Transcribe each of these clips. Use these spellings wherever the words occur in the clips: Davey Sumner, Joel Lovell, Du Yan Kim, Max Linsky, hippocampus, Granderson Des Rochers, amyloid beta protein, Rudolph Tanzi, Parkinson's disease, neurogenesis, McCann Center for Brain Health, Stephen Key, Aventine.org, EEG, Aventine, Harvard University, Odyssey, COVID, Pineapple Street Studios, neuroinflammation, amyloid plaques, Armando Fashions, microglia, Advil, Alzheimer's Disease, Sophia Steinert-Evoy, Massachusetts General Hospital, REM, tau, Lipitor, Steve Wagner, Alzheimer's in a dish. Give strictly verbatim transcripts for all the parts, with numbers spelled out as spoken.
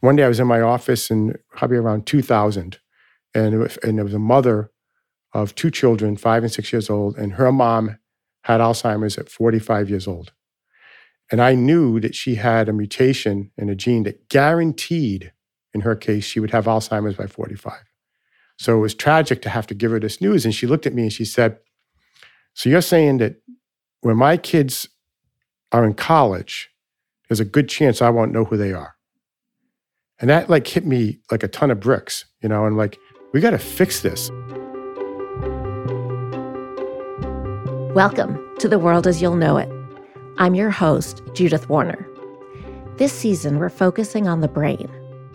One day I was in my office in probably around two thousand, and it was, and there was a mother of two children, five and six years old, and her mom had Alzheimer's at forty-five years old. And I knew that she had a mutation in a gene that guaranteed, in her case, she would have Alzheimer's by forty-five. So it was tragic to have to give her this news. And she looked at me and she said, so you're saying that when my kids are in college, there's a good chance I won't know who they are. And that like hit me like a ton of bricks, you know, and like, we got to fix this. Welcome to The World as You'll Know It. I'm your host, Judith Warner. This season, we're focusing on the brain.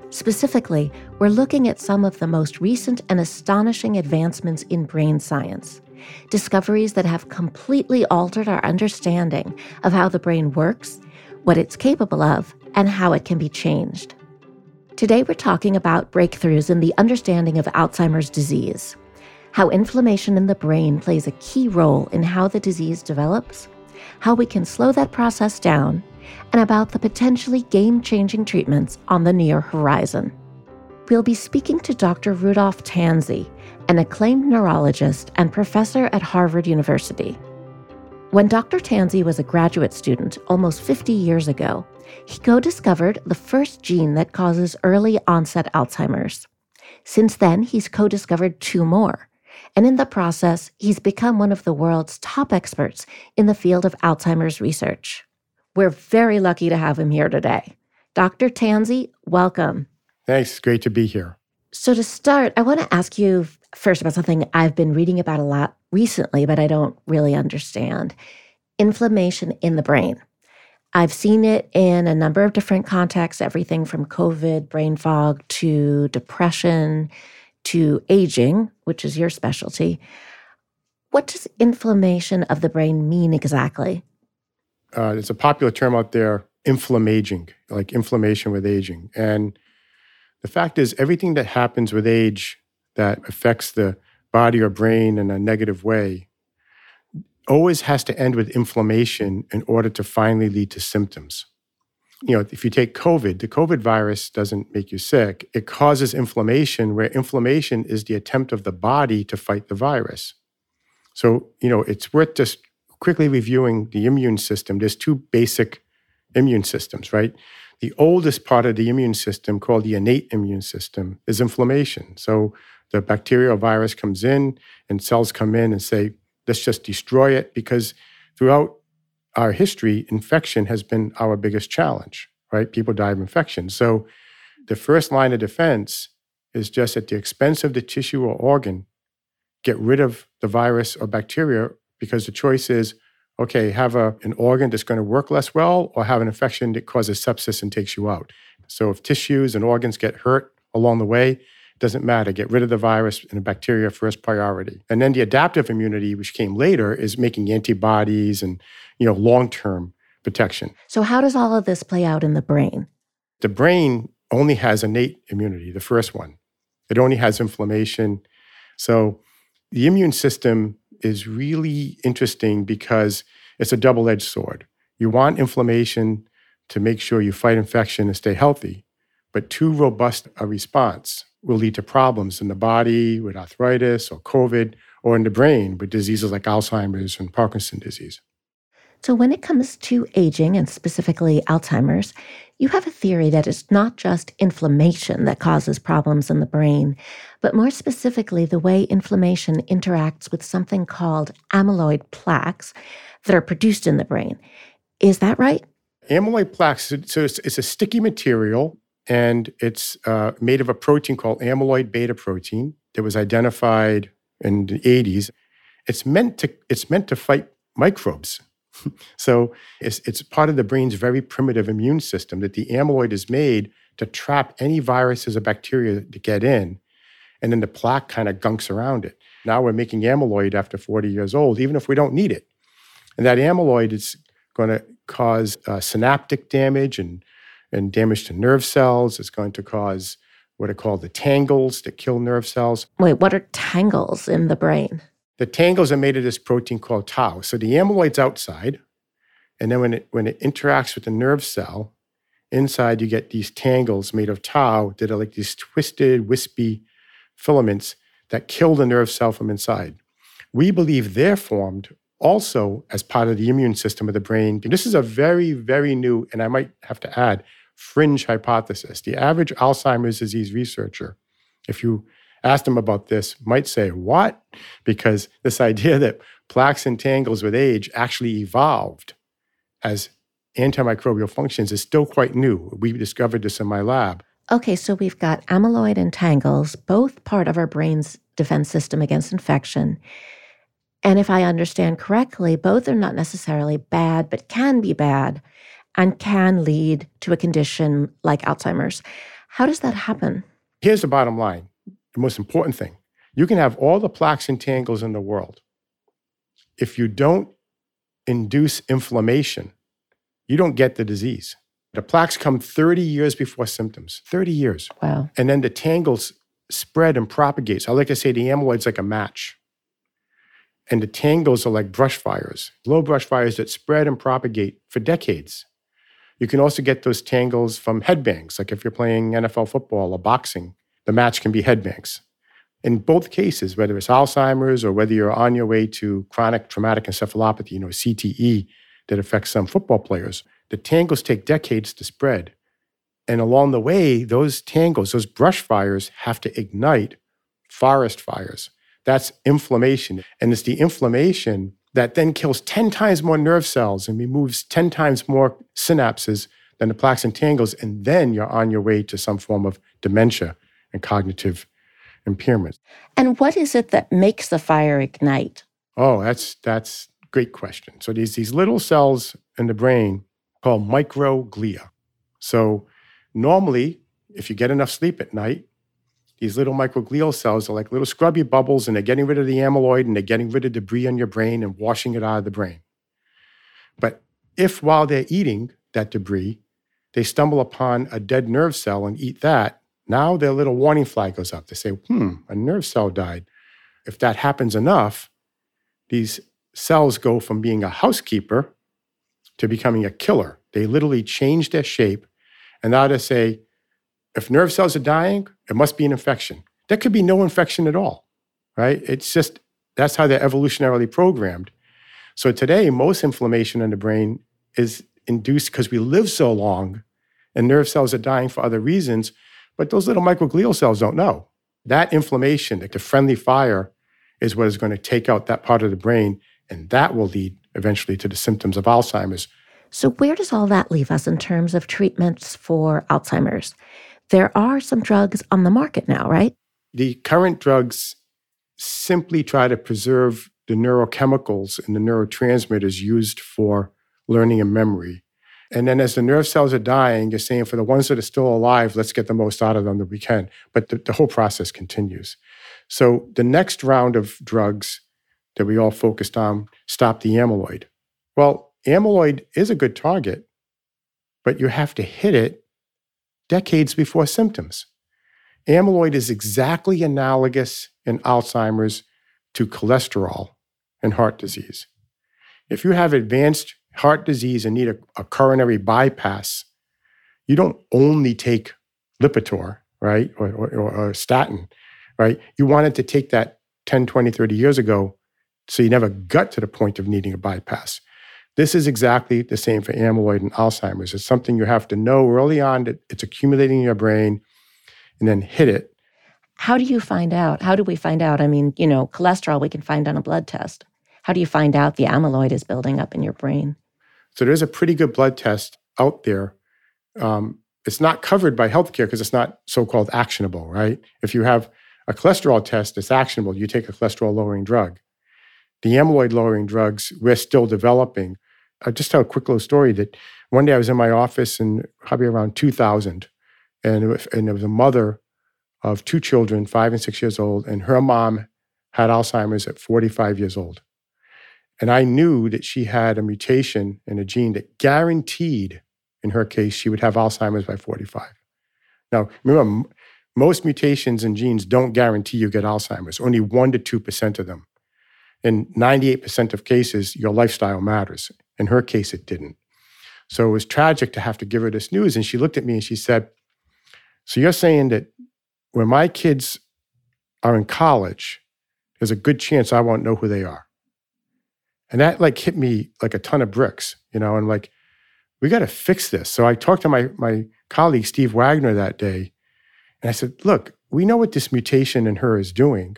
Specifically, we're looking at some of the most recent and astonishing advancements in brain science, discoveries that have completely altered our understanding of how the brain works, what it's capable of, and how it can be changed. Today, we're talking about breakthroughs in the understanding of Alzheimer's disease, how inflammation in the brain plays a key role in how the disease develops, how we can slow that process down, and about the potentially game-changing treatments on the near horizon. We'll be speaking to Doctor Rudolph Tanzi, an acclaimed neurologist and professor at Harvard University. When Doctor Tanzi was a graduate student almost fifty years ago, he co-discovered the first gene that causes early-onset Alzheimer's. Since then, he's co-discovered two more, and in the process, he's become one of the world's top experts in the field of Alzheimer's research. We're very lucky to have him here today. Doctor Tanzi, welcome. Thanks. It's great to be here. So to start, I want to ask you first about something I've been reading about a lot recently, but I don't really understand. Inflammation in the brain. I've seen it in a number of different contexts, everything from COVID, brain fog, to depression, to aging, which is your specialty. What does inflammation of the brain mean exactly? Uh, it's a popular term out there, inflammaging, like inflammation with aging. And the fact is, everything that happens with age that affects the body or brain in a negative way always has to end with inflammation in order to finally lead to symptoms. You know, if you take COVID, the COVID virus doesn't make you sick. It causes inflammation, where inflammation is the attempt of the body to fight the virus. So, you know, it's worth just quickly reviewing the immune system. There's two basic immune systems, right? The oldest part of the immune system, called the innate immune system, is inflammation. So the bacteria or virus comes in and cells come in and say, let's just destroy it, because throughout our history, infection has been our biggest challenge, right? People die of infection. So the first line of defense is just at the expense of the tissue or organ, get rid of the virus or bacteria, because the choice is, okay, have a, an organ that's going to work less well, or have an infection that causes sepsis and takes you out. So if tissues and organs get hurt along the way, it doesn't matter. Get rid of the virus and the bacteria first priority. And then the adaptive immunity, which came later, is making antibodies and, you know, long-term protection. So how does all of this play out in the brain? The brain only has innate immunity, the first one. It only has inflammation. So the immune system is really interesting because it's a double-edged sword. You want inflammation to make sure you fight infection and stay healthy, but too robust a response will lead to problems in the body with arthritis or COVID, or in the brain with diseases like Alzheimer's and Parkinson's disease. So when it comes to aging, and specifically Alzheimer's, you have a theory that it's not just inflammation that causes problems in the brain, but more specifically the way inflammation interacts with something called amyloid plaques that are produced in the brain. Is that right? Amyloid plaques, so it's, it's a sticky material, and it's uh, made of a protein called amyloid beta protein that was identified in the eighties. It's meant to, it's meant to fight microbes. So it's, it's part of the brain's very primitive immune system that the amyloid is made to trap any viruses or bacteria to get in, and then the plaque kind of gunks around it. Now we're making amyloid after forty years old, even if we don't need it. And that amyloid is going to cause uh, synaptic damage and, and damage to nerve cells. It's going to cause what are called the tangles that kill nerve cells. Wait, what are tangles in the brain? The tangles are made of this protein called tau. So the amyloid's outside, and then when it when it interacts with the nerve cell, Inside, you get these tangles made of tau that are like these twisted, wispy filaments that kill the nerve cell from inside. We believe they're formed also as part of the immune system of the brain. This is a very, very new, and I might have to add, fringe hypothesis. The average Alzheimer's disease researcher, if you ask them about this, might say, what? Because this idea that plaques and tangles with age actually evolved as antimicrobial functions is still quite new. We discovered this in my lab. Okay, so we've got amyloid and tangles, both part of our brain's defense system against infection. And if I understand correctly, both are not necessarily bad, but can be bad and can lead to a condition like Alzheimer's. How does that happen? Here's the bottom line, the most important thing. You can have all the plaques and tangles in the world. If you don't induce inflammation, you don't get the disease. The plaques come thirty years before symptoms, thirty years. Wow. And then the tangles spread and propagate. So I like to say the amyloid's like a match. And the tangles are like brush fires, low brush fires that spread and propagate for decades. You can also get those tangles from headbangs, like if you're playing N F L football or boxing, the match can be headbangs. In both cases, whether it's Alzheimer's or whether you're on your way to chronic traumatic encephalopathy, you know, C T E, that affects some football players, the tangles take decades to spread. And along the way, those tangles, those brush fires have to ignite forest fires. That's inflammation. And it's the inflammation that then kills ten times more nerve cells and removes ten times more synapses than the plaques and tangles. And then you're on your way to some form of dementia and cognitive impairment. And what is it that makes the fire ignite? Oh, that's that's great question. So these these little cells in the brain called microglia. So normally, if you get enough sleep at night, these little microglial cells are like little scrubby bubbles, and they're getting rid of the amyloid, and they're getting rid of debris in your brain and washing it out of the brain. But if while they're eating that debris, they stumble upon a dead nerve cell and eat that, now their little warning flag goes up. They say, hmm, a nerve cell died. If that happens enough, these cells go from being a housekeeper to becoming a killer. They literally change their shape. And now they say, if nerve cells are dying, it must be an infection. There could be no infection at all, right? It's just, that's how they're evolutionarily programmed. So today, most inflammation in the brain is induced because we live so long and nerve cells are dying for other reasons, but those little microglial cells don't know. That inflammation, like the friendly fire, is what is going to take out that part of the brain. And that will lead eventually to the symptoms of Alzheimer's. So where does all that leave us in terms of treatments for Alzheimer's? There are some drugs on the market now, right? The current drugs simply try to preserve the neurochemicals and the neurotransmitters used for learning and memory. And then as the nerve cells are dying, you're saying for the ones that are still alive, let's get the most out of them that we can. But the, the whole process continues. So the next round of drugs that we all focused on, stop the amyloid. Well, amyloid is a good target, but you have to hit it decades before symptoms. Amyloid is exactly analogous in Alzheimer's to cholesterol and heart disease. If you have advanced heart disease and need a, a coronary bypass, you don't only take Lipitor, right, or, or, or a statin, right? You wanted to take that ten, twenty, thirty years ago, so you never got to the point of needing a bypass. This is exactly the same for amyloid and Alzheimer's. It's something you have to know early on that it's accumulating in your brain and then hit it. How do you find out? How do we find out? I mean, you know, cholesterol we can find on a blood test. How do you find out the amyloid is building up in your brain? So there's a pretty good blood test out there. Um, it's not covered by healthcare because it's not so-called actionable, right? If you have a cholesterol test, it's actionable. You take a cholesterol-lowering drug. The amyloid-lowering drugs, we're still developing. I'll just tell a quick little story that one day I was in my office in probably around two thousand, and, it was, and there was a mother of two children, five and six years old, and her mom had Alzheimer's at forty-five years old. And I knew that she had a mutation in a gene that guaranteed, in her case, she would have Alzheimer's by forty-five. Now, remember, m- most mutations in genes don't guarantee you get Alzheimer's, only one to two percent of them. In ninety-eight percent of cases, your lifestyle matters. In her case, it didn't. So it was tragic to have to give her this news. And she looked at me and she said, so you're saying that when my kids are in college, there's a good chance I won't know who they are. And that like hit me like a ton of bricks, you know, and like, we got to fix this. So I talked to my, my colleague, Steve Wagner, that day. And I said, look, we know what this mutation in her is doing.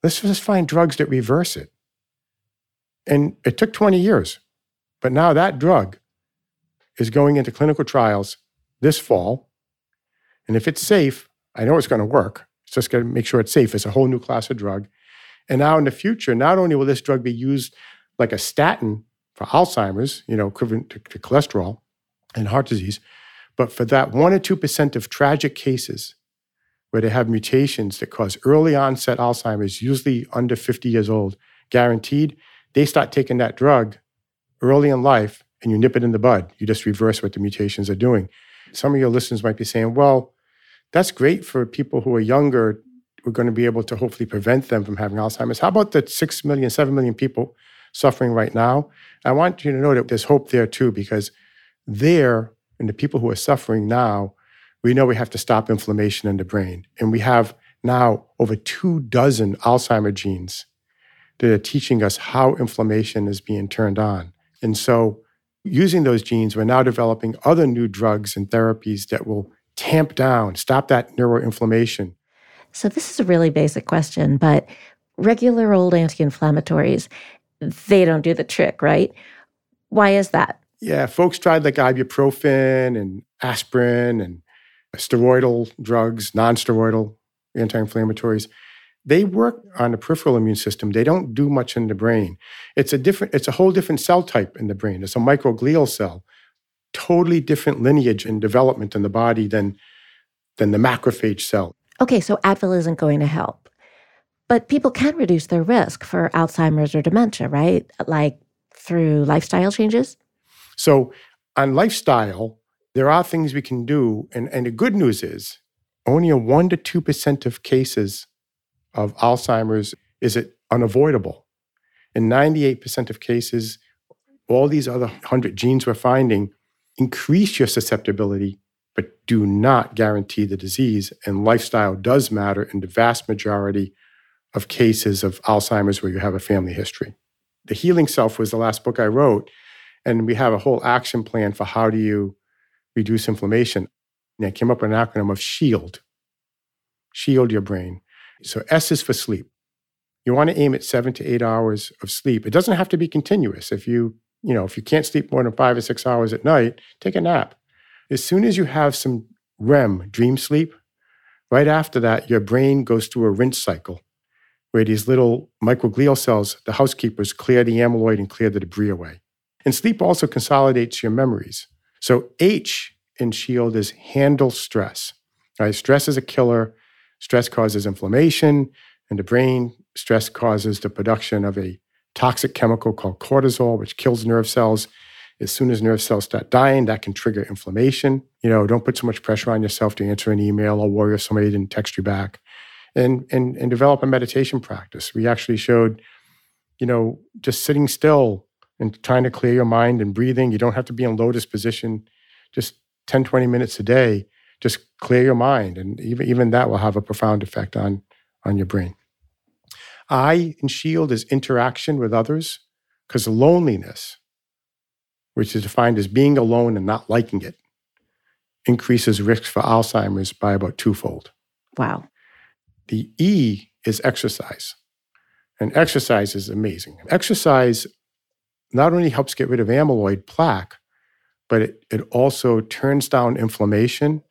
Let's just find drugs that reverse it. And it took twenty years. But now that drug is going into clinical trials this fall. And if it's safe, I know it's going to work. It's just going to make sure it's safe. It's a whole new class of drug. And now in the future, not only will this drug be used like a statin for Alzheimer's, you know, equivalent to, to cholesterol and heart disease, but for that one or two percent of tragic cases where they have mutations that cause early onset Alzheimer's, usually under fifty years old, guaranteed, they start taking that drug early in life and you nip it in the bud. You just reverse what the mutations are doing. Some of your listeners might be saying, well, that's great for people who are younger. We're going to be able to hopefully prevent them from having Alzheimer's. How about the six million, seven million people suffering right now? I want you to know that there's hope there too, because there, and the people who are suffering now, we know we have to stop inflammation in the brain. And we have now over two dozen Alzheimer's genes that are teaching us how inflammation is being turned on. And so using those genes, we're now developing other new drugs and therapies that will tamp down, stop that neuroinflammation. So this is a really basic question, but regular old anti-inflammatories, they don't do the trick, right? Why is that? Yeah, folks tried like ibuprofen and aspirin and steroidal drugs, non-steroidal anti-inflammatories. They work on the peripheral immune system. They don't do much in the brain. It's a different, it's a whole different cell type in the brain. It's a microglial cell, totally different lineage and development in the body than, than the macrophage cell. Okay, so Advil isn't going to help. But people can reduce their risk for Alzheimer's or dementia, right? Like through lifestyle changes? So on lifestyle, there are things we can do. And, and the good news is only a one to two percent of cases of Alzheimer's is it unavoidable. In ninety-eight percent of cases, all these other one hundred genes we're finding increase your susceptibility, but do not guarantee the disease. And lifestyle does matter in the vast majority of cases of Alzheimer's where you have a family history. The Healing Self was the last book I wrote, and we have a whole action plan for how do you reduce inflammation. And I came up with an acronym of SHIELD. Shield your brain. So S is for sleep. You want to aim at seven to eight hours of sleep. It doesn't have to be continuous. If you, you know, if you can't sleep more than five or six hours at night, take a nap. As soon as you have some REM, dream sleep, right after that, your brain goes through a rinse cycle where these little microglial cells, the housekeepers, clear the amyloid and clear the debris away. And sleep also consolidates your memories. So H in SHIELD is handle stress. Right? Stress is a killer. Stress causes inflammation in the brain. Stress causes the production of a toxic chemical called cortisol, which kills nerve cells. As soon as nerve cells start dying, that can trigger inflammation. You know, don't put so much pressure on yourself to answer an email or worry if somebody didn't text you back. And, and, and develop a meditation practice. We actually showed, you know, just sitting still and trying to clear your mind and breathing. You don't have to be in lotus position. Just ten, twenty minutes a day. Just clear your mind, and even, even that will have a profound effect on, on your brain. I in SHIELD is interaction with others, because loneliness, which is defined as being alone and not liking it, increases risks for Alzheimer's by about twofold. Wow. The E is exercise, and exercise is amazing. Exercise not only helps get rid of amyloid plaque, but it, it also turns down inflammation.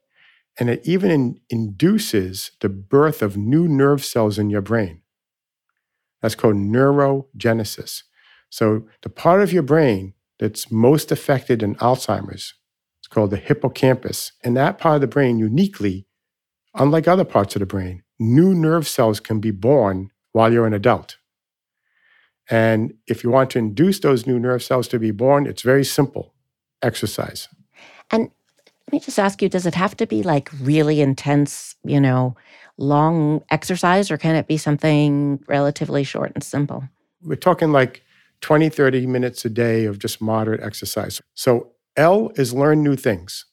And it even in, induces the birth of new nerve cells in your brain. That's called neurogenesis. So the part of your brain that's most affected in Alzheimer's is called the hippocampus. And that part of the brain uniquely, unlike other parts of the brain, new nerve cells can be born while you're an adult. And if you want to induce those new nerve cells to be born, it's very simple. Exercise. And let me just ask you, does it have to be like really intense, you know, long exercise, or can it be something relatively short and simple? We're talking like twenty, thirty minutes a day of just moderate exercise. So L is learn new things.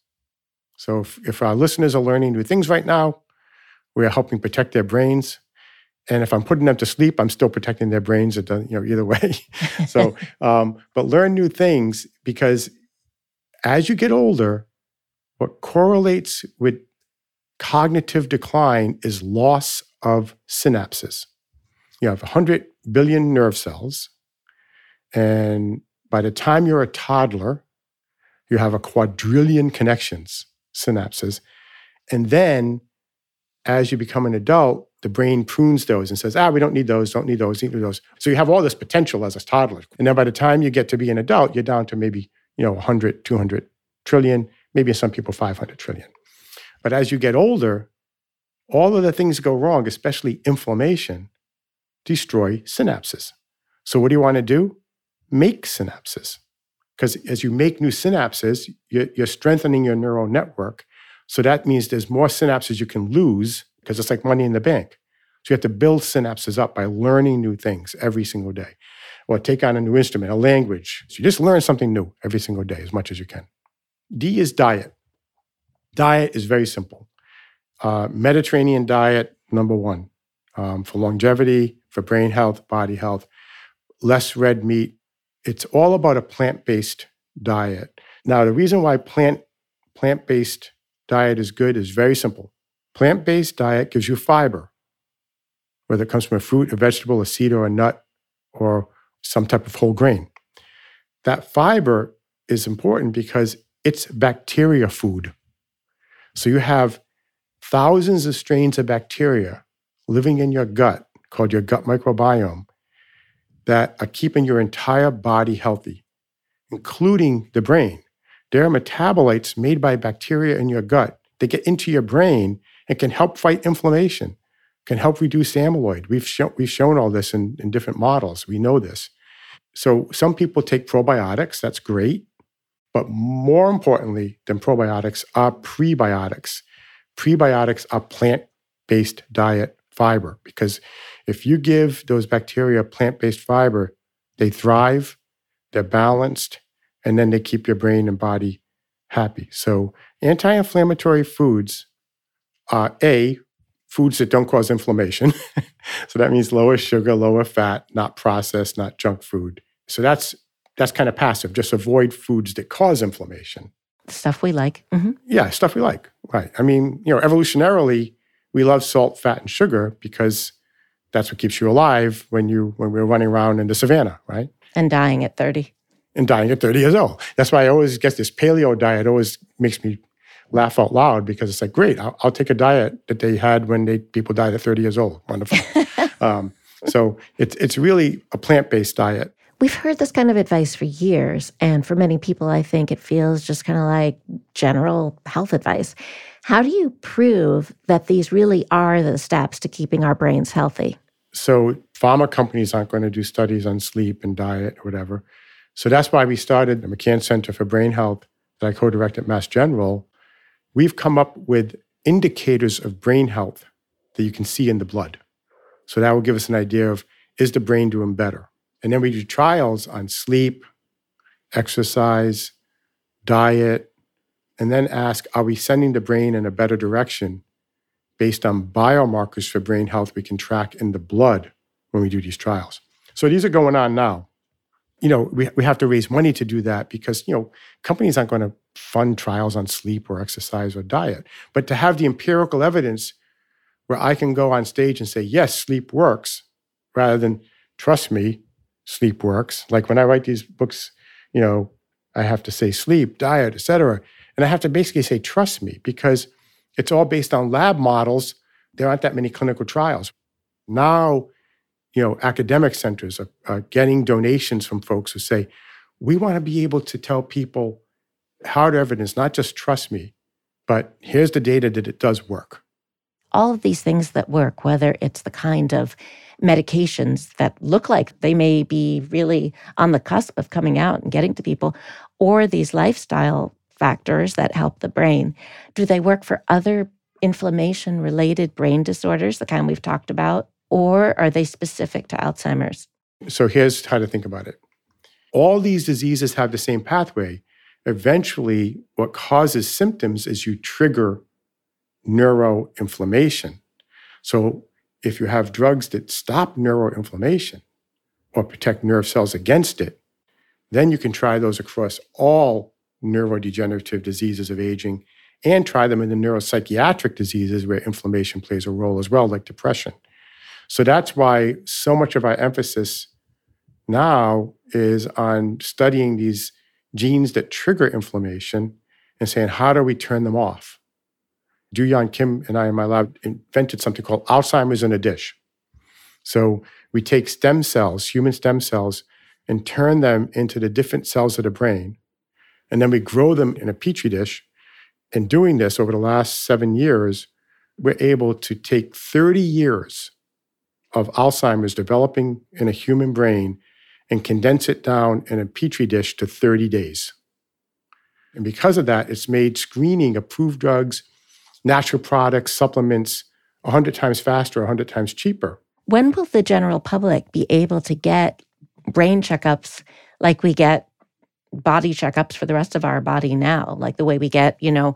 So if, if our listeners are learning new things right now, we are helping protect their brains. And if I'm putting them to sleep, I'm still protecting their brains. It doesn't, you know, either way. So, um, but learn new things, because as you get older, what correlates with cognitive decline is loss of synapses. You have one hundred billion nerve cells, and by the time you're a toddler, you have a quadrillion connections, synapses. And then as you become an adult, the brain prunes those and says, ah, we don't need those, don't need those, don't need those. So you have all this potential as a toddler. And then by the time you get to be an adult, you're down to maybe, you know, one hundred, two hundred trillion, maybe some people five hundred trillion. But as you get older, all of the things go wrong, especially inflammation, destroy synapses. So what do you want to do? Make synapses. Because as you make new synapses, you're, you're strengthening your neural network. So that means there's more synapses you can lose, because it's like money in the bank. So you have to build synapses up by learning new things every single day. Or take on a new instrument, a language. So you just learn something new every single day as much as you can. D is diet. Diet is very simple. Uh, Mediterranean diet, number one, um, for longevity, for brain health, body health, less red meat. It's all about a plant-based diet. Now, the reason why plant, plant-based diet is good is very simple. Plant-based diet gives you fiber, whether it comes from a fruit, a vegetable, a seed, or a nut, or some type of whole grain. That fiber is important because it's bacteria food. So you have thousands of strains of bacteria living in your gut, called your gut microbiome, that are keeping your entire body healthy, including the brain. There are metabolites made by bacteria in your gut that get into your brain and can help fight inflammation, can help reduce amyloid. We've, show, we've shown all this in, in different models. We know this. So some people take probiotics. That's great. But more importantly than probiotics are prebiotics. Prebiotics are plant-based diet fiber, because if you give those bacteria plant-based fiber, they thrive, they're balanced, and then they keep your brain and body happy. So anti-inflammatory foods are A, foods that don't cause inflammation. So that means lower sugar, lower fat, not processed, not junk food. So that's That's kind of passive. Just avoid foods that cause inflammation. Stuff we like. Mm-hmm. Yeah, stuff we like. Right. I mean, you know, evolutionarily, we love salt, fat, and sugar because that's what keeps you alive when you when we're running around in the savannah, right? And dying at thirty. And dying at thirty years old. That's why I always guess this paleo diet always makes me laugh out loud, because it's like, great, I'll, I'll take a diet that they had when they people died at thirty years old. Wonderful. um, so it's it's really a plant-based diet. We've heard this kind of advice for years, and for many people, I think it feels just kind of like general health advice. How do you prove that these really are the steps to keeping our brains healthy? So pharma companies aren't going to do studies on sleep and diet or whatever. So that's why we started the McCann Center for Brain Health that I co-direct at Mass General. We've come up with indicators of brain health that you can see in the blood. So that will give us an idea of, is the brain doing better? And then we do trials on sleep, exercise, diet, and then ask, are we sending the brain in a better direction based on biomarkers for brain health we can track in the blood when we do these trials? So these are going on now. You know, we, we have to raise money to do that because, you know, companies aren't going to fund trials on sleep or exercise or diet. But to have the empirical evidence where I can go on stage and say, yes, sleep works, rather than, trust me, sleep works. Like when I write these books, you know, I have to say sleep, diet, et cetera. And I have to basically say, trust me, because it's all based on lab models. There aren't that many clinical trials. Now, you know, academic centers are, are getting donations from folks who say, we want to be able to tell people hard evidence, not just trust me, but here's the data that it does work. All of these things that work, whether it's the kind of medications that look like they may be really on the cusp of coming out and getting to people, or these lifestyle factors that help the brain, do they work for other inflammation-related brain disorders, the kind we've talked about, or are they specific to Alzheimer's? So here's how to think about it. All these diseases have the same pathway. eventually what causes symptoms is you trigger neuroinflammation. So if you have drugs that stop neuroinflammation or protect nerve cells against it, then you can try those across all neurodegenerative diseases of aging and try them in the neuropsychiatric diseases where inflammation plays a role as well, like depression. So that's why so much of our emphasis now is on studying these genes that trigger inflammation and saying, how do we turn them off? Du Yan Kim and I in my lab invented something called Alzheimer's in a dish. So we take stem cells, human stem cells, and turn them into the different cells of the brain. And then we grow them in a petri dish. And doing this over the last seven years, we're able to take thirty years of Alzheimer's developing in a human brain and condense it down in a petri dish to thirty days. And because of that, it's made screening approved drugs, natural products, supplements, one hundred times faster, one hundred times cheaper. When will the general public be able to get brain checkups like we get body checkups for the rest of our body now, like the way we get, you know,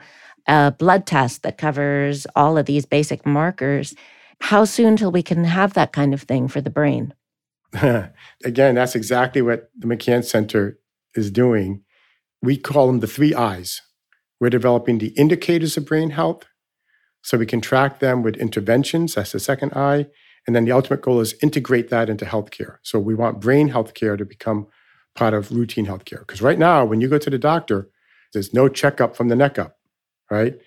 a blood test that covers all of these basic markers? How soon till we can have that kind of thing for the brain? Again, that's exactly what the McCann Center is doing. We call them the three I's. We're developing the indicators of brain health so we can track them with interventions. That's the second I. And then the ultimate goal is integrate that into healthcare. So we want brain healthcare to become part of routine healthcare. Because right now, when you go to the doctor, there's no checkup from the neck up, right?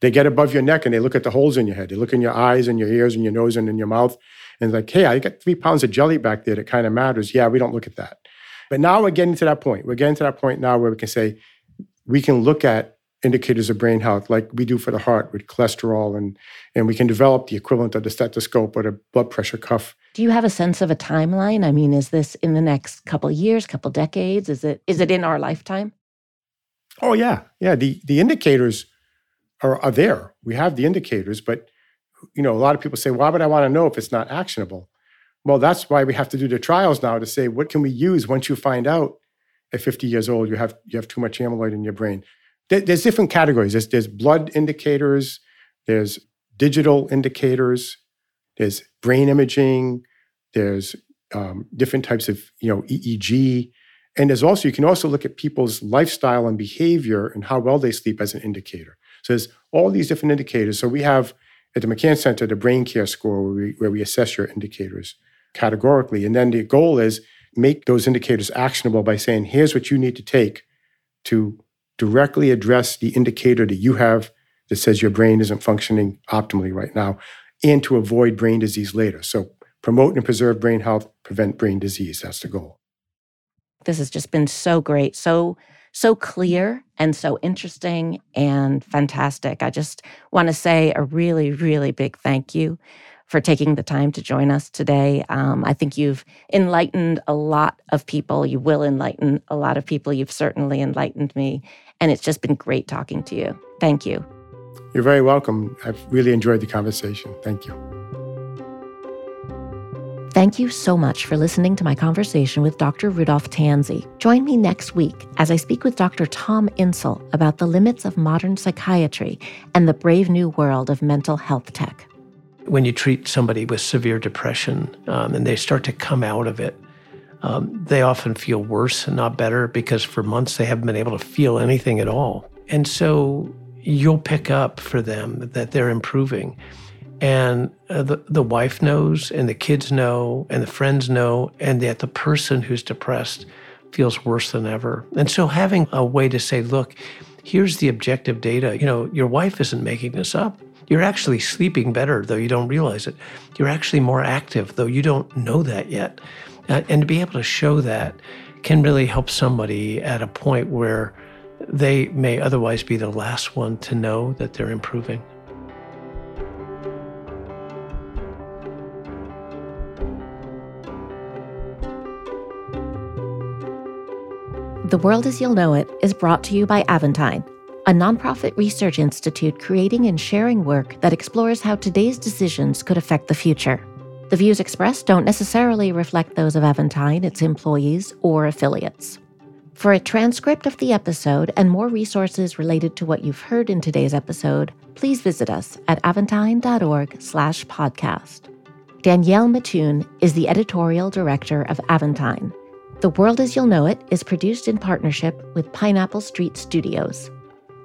They get above your neck and they look at the holes in your head. They look in your eyes and your ears and your nose and in your mouth. And like, hey, I got three pounds of jelly back there that kind of matters. Yeah, we don't look at that. But now we're getting to that point. We're getting to that point now where we can say, we can look at indicators of brain health like we do for the heart with cholesterol, and, and we can develop the equivalent of the stethoscope or the blood pressure cuff. Do you have a sense of a timeline? I mean, is this in the next couple of years, couple decades? Is it is it in our lifetime? Oh, yeah. Yeah, the, the indicators are, are there. We have the indicators, but you know, a lot of people say, why would I want to know if it's not actionable? Well, that's why we have to do the trials now to say, what can we use once you find out at fifty years old, you have you have too much amyloid in your brain? There's different categories. There's, there's blood indicators, there's digital indicators, there's brain imaging, there's um, different types of, you know, E E G. And there's also, you can also look at people's lifestyle and behavior and how well they sleep as an indicator. So there's all these different indicators. So we have at the McCann Center, the brain care score where we, where we assess your indicators categorically. And then the goal is make those indicators actionable by saying, here's what you need to take to directly address the indicator that you have that says your brain isn't functioning optimally right now, and to avoid brain disease later. So promote and preserve brain health, prevent brain disease. That's the goal. This has just been so great, so, so clear and so interesting and fantastic. I just want to say a really, really big thank you for taking the time to join us today. Um, I think you've enlightened a lot of people. You will enlighten a lot of people. You've certainly enlightened me. And it's just been great talking to you. Thank you. You're very welcome. I've really enjoyed the conversation. Thank you. Thank you so much for listening to my conversation with Doctor Rudolph Tanzi. Join me next week as I speak with Doctor Tom Insel about the limits of modern psychiatry and the brave new world of mental health tech. When you treat somebody with severe depression um, and they start to come out of it, um, they often feel worse and not better because for months they haven't been able to feel anything at all. And so you'll pick up for them that they're improving. And uh, the, the wife knows, and the kids know, and the friends know, and that the person who's depressed feels worse than ever. And so having a way to say, look, here's the objective data. You know, your wife isn't making this up. You're actually sleeping better, though you don't realize it. You're actually more active, though you don't know that yet. Uh, and to be able to show that can really help somebody at a point where they may otherwise be the last one to know that they're improving. The World as You'll Know It is brought to you by Aventine, a nonprofit research institute creating and sharing work that explores how today's decisions could affect the future. The views expressed don't necessarily reflect those of Aventine, its employees, or affiliates. For a transcript of the episode and more resources related to what you've heard in today's episode, please visit us at aventine.org slash podcast. Danielle Mattoon is the editorial director of Aventine. The World as You'll Know It is produced in partnership with Pineapple Street Studios.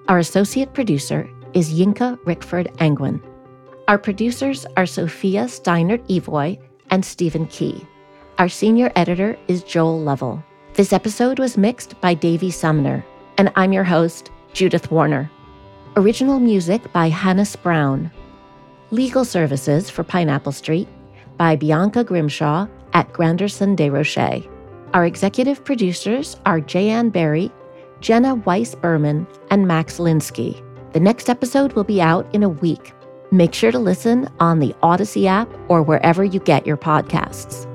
Our associate producer is Yinka Rickford-Anguin. Our producers are Sophia Steinert-Evoy and Stephen Key. Our senior editor is Joel Lovell. This episode was mixed by Davey Sumner, and I'm your host, Judith Warner. Original music by Hannes Brown. Legal services for Pineapple Street by Bianca Grimshaw at Granderson Des Rochers. Our executive producers are Jayanne Berry, Jenna Weiss-Berman, and Max Linsky. The next episode will be out in a week. Make sure to listen on the Odyssey app or wherever you get your podcasts.